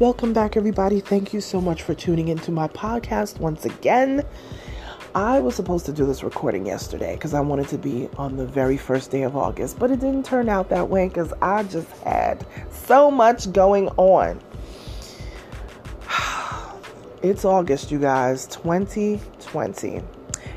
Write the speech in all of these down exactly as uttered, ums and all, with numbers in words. Welcome back, everybody. Thank you so much for tuning into my podcast once again. I was supposed to do this recording yesterday because I wanted to be on the very first day of August, but it didn't turn out that way because I just had so much going on. It's August, you guys, twenty twenty.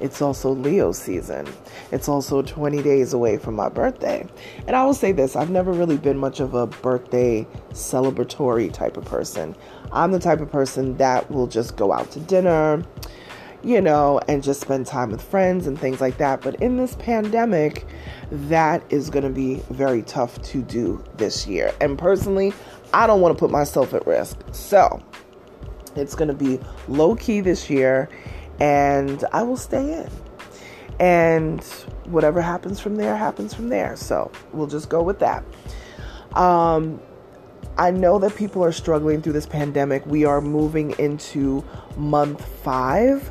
It's also Leo season. It's also twenty days away from my birthday. And I will say this, I've never really been much of a birthday celebratory type of person. I'm the type of person that will just go out to dinner, you know, and just spend time with friends and things like that. But in this pandemic, that is going to be very tough to do this year. And personally, I don't want to put myself at risk. So it's going to be low key this year. And I will stay in. And whatever happens from there, happens from there. So we'll just go with that. Um, I know that people are struggling through this pandemic. We are moving into month five.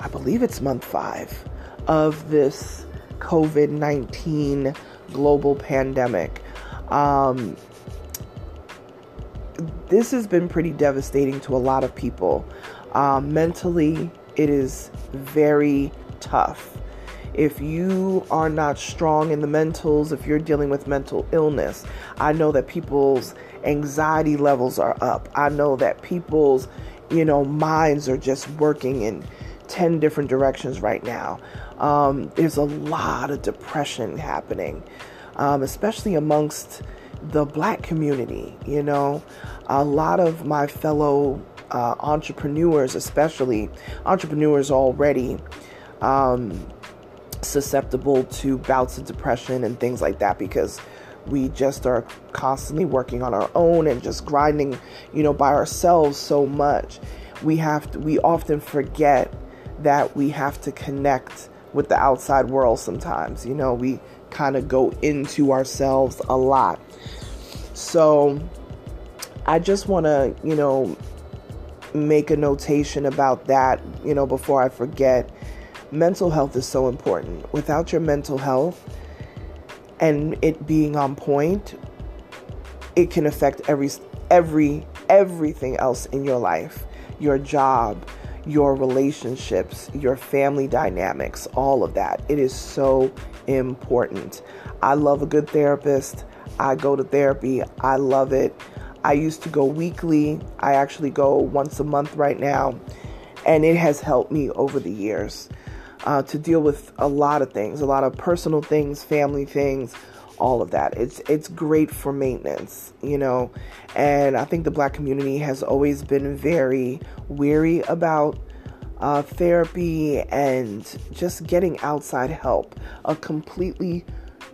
I believe it's month five of this covid nineteen global pandemic. Um, this has been pretty devastating to a lot of people. Uh, mentally, it is very tough. If you are not strong in the mentals, if you're dealing with mental illness, I know that people's anxiety levels are up. I know that people's, you know, minds are just working in ten different directions right now. Um, there's a lot of depression happening, um, especially amongst the Black community. You know, a lot of my fellow Uh, entrepreneurs, especially entrepreneurs already um, susceptible to bouts of depression and things like that, because we just are constantly working on our own and just grinding, you know, by ourselves so much. We have to, we often forget that we have to connect with the outside world sometimes, you know, we kind of go into ourselves a lot. So I just want to, you know, make a notation about that, you know, before I forget. Mental health is so important. Without your mental health and it being on point, it can affect every, every, everything else in your life, your job, your relationships, your family dynamics, all of that. It is so important. I love a good therapist. I go to therapy. I love it. I used to go weekly. I actually go once a month right now. And it has helped me over the years uh, to deal with a lot of things, a lot of personal things, family things, all of that. It's it's great for maintenance, you know. And I think the Black community has always been very wary about uh, therapy and just getting outside help. A completely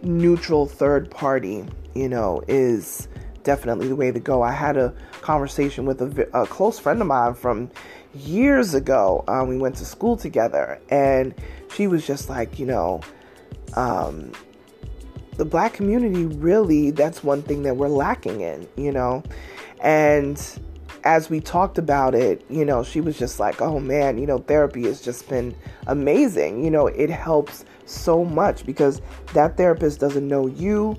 neutral third party, you know, is definitely the way to go. I had a conversation with a, a close friend of mine from years ago. Um, we went to school together, and she was just like, you know, um, the Black community, really, that's one thing that we're lacking in, you know. And as we talked about it, you know, she was just like, oh man, you know, therapy has just been amazing. You know, it helps so much because that therapist doesn't know you.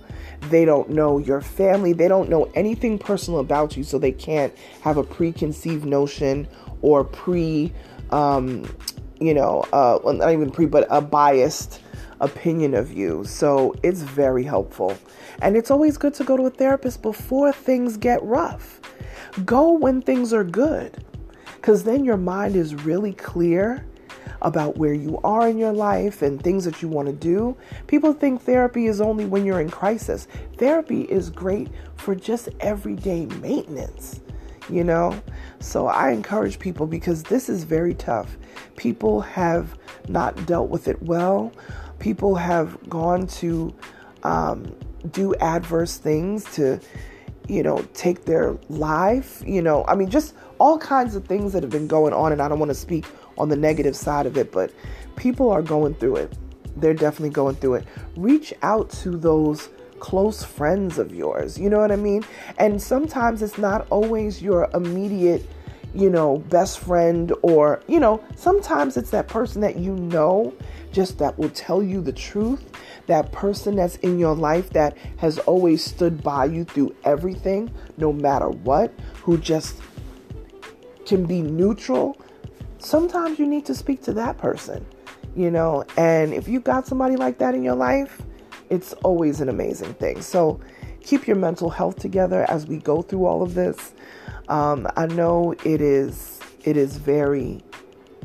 They don't know your family. They don't know anything personal about you. So they can't have a preconceived notion or pre, um, you know, uh, not even pre, but a biased opinion of you. So it's very helpful. And it's always good to go to a therapist before things get rough. Go when things are good, because then your mind is really clear about where you are in your life and things that you want to do. People think therapy is only when you're in crisis. Therapy is great for just everyday maintenance, you know? So I encourage people, because this is very tough. People have not dealt with it well. People have gone to um, do adverse things to you know, take their life, you know, I mean, just all kinds of things that have been going on. And I don't want to speak on the negative side of it, but people are going through it. They're definitely going through it. Reach out to those close friends of yours. You know what I mean? And sometimes it's not always your immediate, you know, best friend, or, you know, sometimes it's that person that you know, just that will tell you the truth. That person that's in your life that has always stood by you through everything, no matter what, who just can be neutral. Sometimes you need to speak to that person, you know, and if you got somebody like that in your life, it's always an amazing thing. So keep your mental health together as we go through all of this. Um, I know it is, it is very,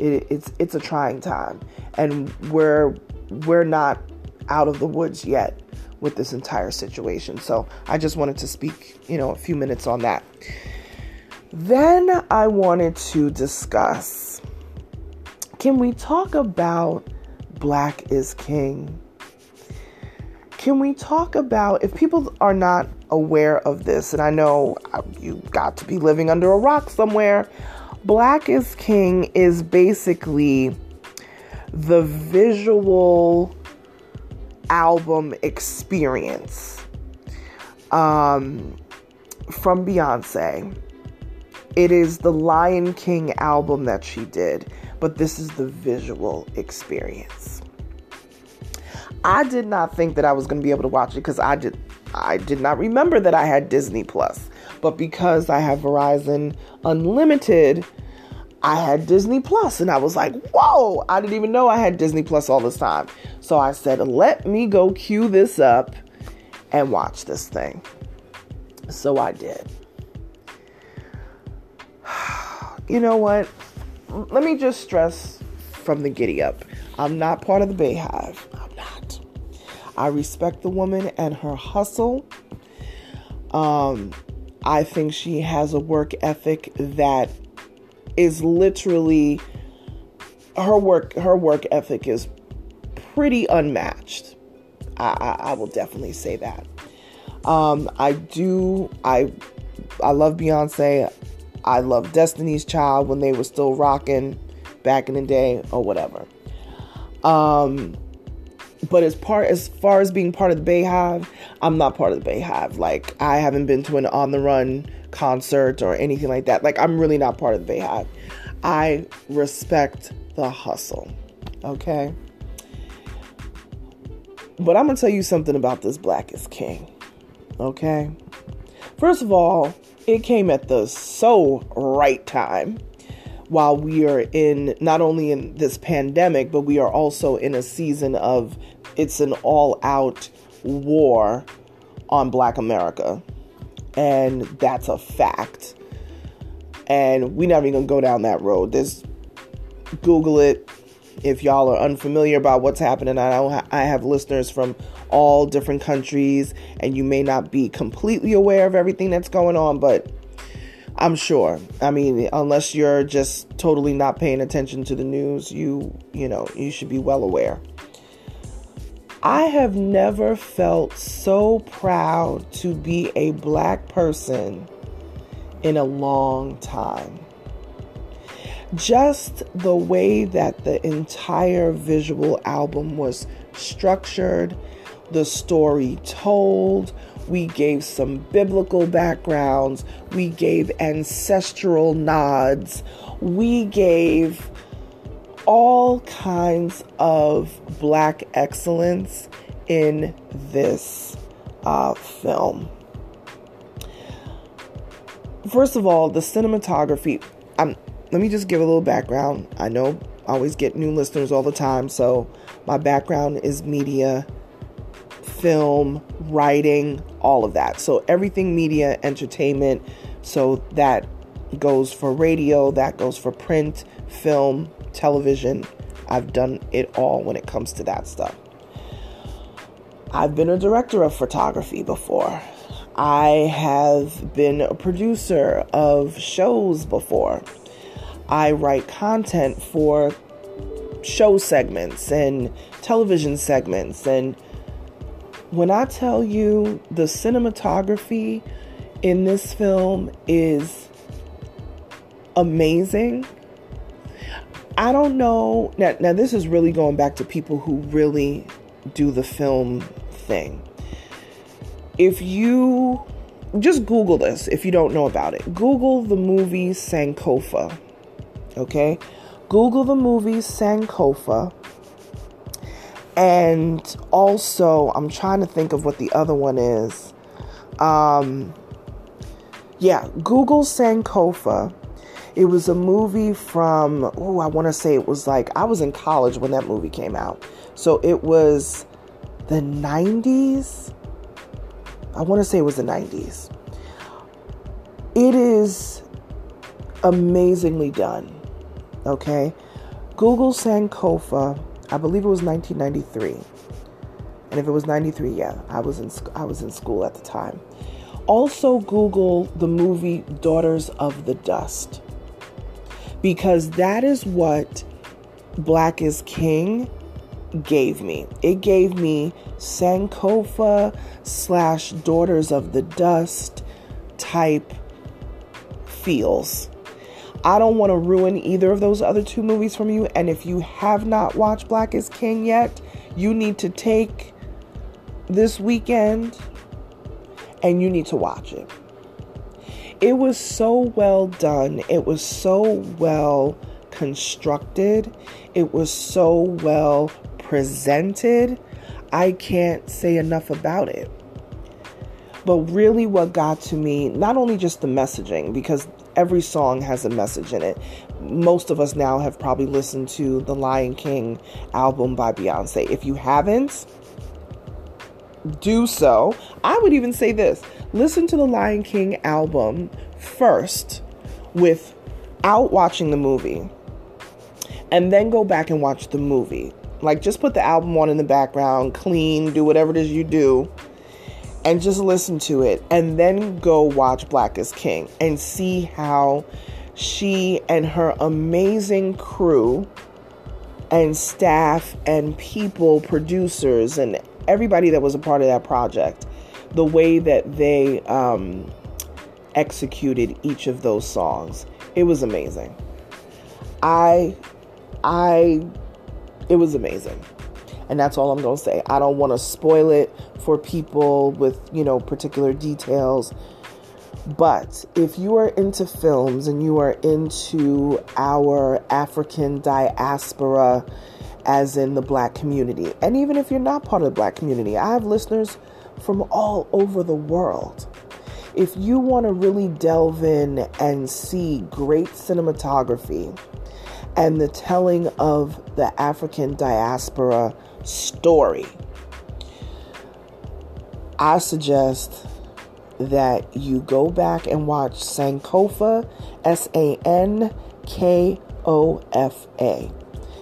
it, it's, it's a trying time, and we're, we're not out of the woods yet with this entire situation. So I just wanted to speak, you know, a few minutes on that. Then I wanted to discuss, can we talk about Black Is King? Can we talk about, if people are not aware of this, and I know you got to be living under a rock somewhere, Black Is King is basically the visual album experience um, from Beyoncé. It is the Lion King album that she did, but this is the visual experience. I did not think that I was going to be able to watch it because I did I did not remember that I had Disney Plus. But because I have Verizon Unlimited, I had Disney Plus, and I was like, whoa, I didn't even know I had Disney Plus all this time. So I said, let me go queue this up and watch this thing. So I did. You know what? Let me just stress from the giddy up. I'm not part of the Bayhive. I'm not. I respect the woman and her hustle. Um, I think she has a work ethic that is literally her work. Her work ethic is pretty unmatched. I, I, I will definitely say that. Um, I do. I I love Beyonce. I love Destiny's Child when they were still rocking back in the day or whatever. Um, but as part as far as being part of the Bayhive, I'm not part of the Bayhive. Like, I haven't been to an On the Run concert or anything like that. Like, I'm really not part of the Bayhive. I respect the hustle, okay? But I'm gonna tell you something about this Black Is King, okay? First of all, it came at the so right time while we are in, not only in this pandemic, but we are also in a season of, it's an all out war on Black America. And that's a fact. And we're not even gonna go down that road. Just Google it. If y'all are unfamiliar about what's happening, I know I have listeners from all different countries, and you may not be completely aware of everything that's going on, but I'm sure. I mean, unless you're just totally not paying attention to the news, you, you know, you should be well aware. I have never felt so proud to be a Black person in a long time. Just the way that the entire visual album was structured, the story told, we gave some biblical backgrounds, we gave ancestral nods, we gave all kinds of Black excellence in this uh, film. First of all, the cinematography. I'm Let me just give a little background. I know I always get new listeners all the time. So my background is media, film, writing, all of that. So everything media, entertainment. So that goes for radio, that goes for print, film, television. I've done it all when it comes to that stuff. I've been a director of photography before. I have been a producer of shows before. I write content for show segments and television segments. And when I tell you the cinematography in this film is amazing. I don't know. Now, now this is really going back to people who really do the film thing. If you just Google this, if you don't know about it, Google the movie Sankofa. Okay. Google the movie Sankofa. And also, I'm trying to think of what the other one is. Um, yeah, Google Sankofa. It was a movie from, oh, I want to say it was like, I was in college when that movie came out. So it was the nineties. I want to say it was the nineties. It is amazingly done. Okay. Google Sankofa. I believe it was nineteen ninety-three. And if it was ninety-three, yeah, I was in sc- I was in school at the time. Also Google the movie Daughters of the Dust. Because that is what Black Is King gave me. It gave me Sankofa slash Daughters of the Dust type feels. I don't want to ruin either of those other two movies from you. And if you have not watched Black Is King yet, you need to take this weekend and you need to watch it. It was so well done. It was so well constructed. It was so well presented. I can't say enough about it. But really what got to me, not only just the messaging, because every song has a message in it. Most of us now have probably listened to the Lion King album by Beyoncé. If you haven't, do so. I would even say this. Listen to the Lion King album first without watching the movie. And then go back and watch the movie. Like, just put the album on in the background, clean, do whatever it is you do. And just listen to it. And then go watch Black Is King. And see how she and her amazing crew and staff and people, producers, and everybody that was a part of that project, the way that they um, executed each of those songs. It was amazing. I, I, it was amazing. And that's all I'm going to say. I don't want to spoil it for people with, you know, particular details. But if you are into films and you are into our African diaspora, as in the Black community, and even if you're not part of the Black community, I have listeners from all over the world. If you want to really delve in and see great cinematography and the telling of the African diaspora story, I suggest that you go back and watch Sankofa, S A N K O F A.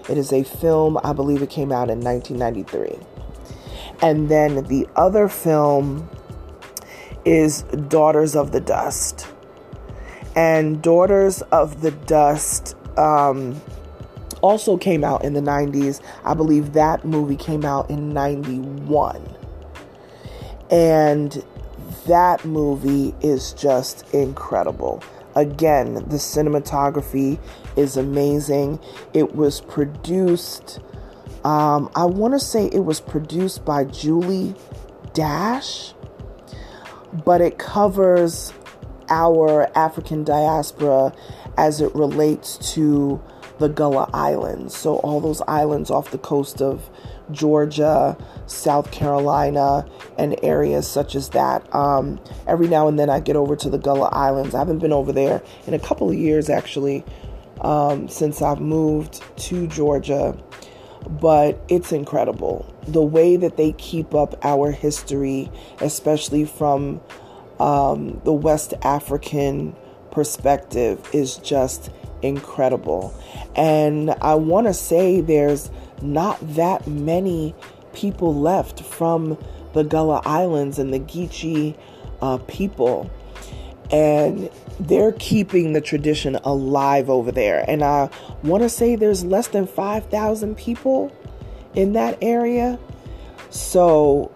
It is a film, I believe it came out in nineteen ninety-three. And then the other film is Daughters of the Dust. And Daughters of the Dust um, also came out in the nineties. I believe that movie came out in ninety-one. And that movie is just incredible. Again, the cinematography is amazing. It was produced, um, I want to say it was produced by Julie Dash, but it covers our African diaspora as it relates to the Gullah Islands. So all those islands off the coast of Georgia, South Carolina, and areas such as that. Um, every now and then I get over to the Gullah Islands. I haven't been over there in a couple of years, actually, um, since I've moved to Georgia. But it's incredible. The way that they keep up our history, especially from um, the West African perspective, is just incredible. And I want to say there's not that many people left from the Gullah Islands and the Geechee uh, people, and they're keeping the tradition alive over there. And I want to say there's less than five thousand people in that area. So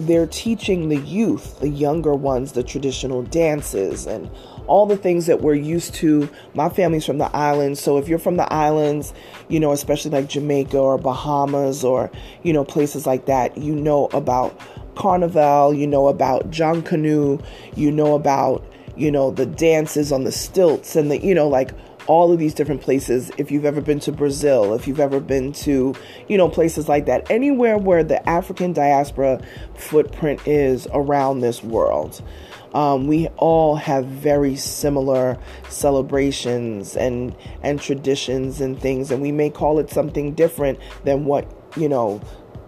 they're teaching the youth, the younger ones, the traditional dances and all the things that we're used to. My family's from the islands. So if you're from the islands, you know, especially like Jamaica or Bahamas or, you know, places like that, you know about Carnival, you know about Junkanoo, you know about, you know, the dances on the stilts and the, you know, like all of these different places. If you've ever been to Brazil, if you've ever been to, you know, places like that, anywhere where the African diaspora footprint is around this world, um, we all have very similar celebrations and, and traditions and things. And we may call it something different than what, you know,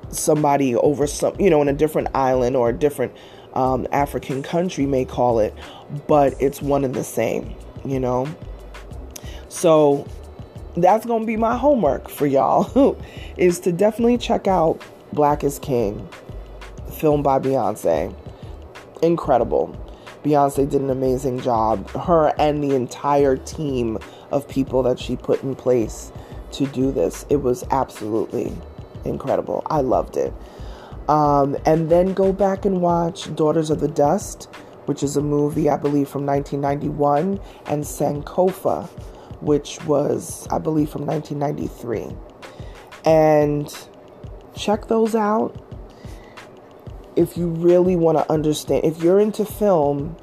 somebody over some, you know, in a different island or a different um, African country may call it, but it's one and the same, you know? So that's going to be my homework for y'all is to definitely check out Black Is King, filmed by Beyonce. Incredible. Beyonce did an amazing job. Her and the entire team of people that she put in place to do this. It was absolutely incredible. I loved it. Um, and then go back and watch Daughters of the Dust, which is a movie, I believe, from nineteen ninety-one, and Sankofa, which was, I believe, from nineteen ninety-three. And check those out. If you really want to understand, if you're into film,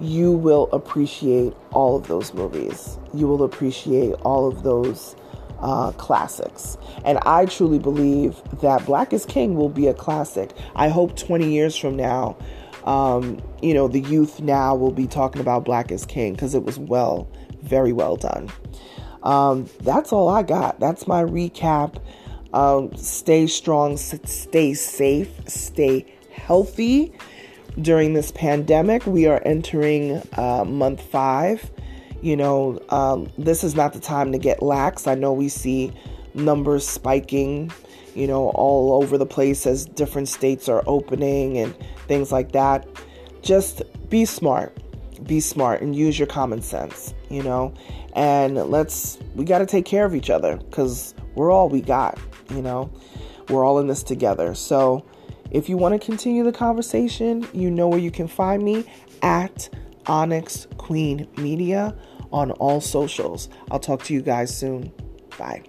you will appreciate all of those movies. You will appreciate all of those uh, classics. And I truly believe that Black Is King will be a classic. I hope twenty years from now, um, you know, the youth now will be talking about Black Is King because it was well very well done. Um, that's all I got. That's my recap. Um, stay strong, stay safe, stay healthy during this pandemic. We are entering uh, month five. You know, um, this is not the time to get lax. I know we see numbers spiking, you know, all over the place as different states are opening and things like that. Just be smart. Be smart and use your common sense, you know, and let's, we got to take care of each other because we're all we got, you know, we're all in this together. So if you want to continue the conversation, you know where you can find me at Onyx Queen Media on all socials. I'll talk to you guys soon. Bye.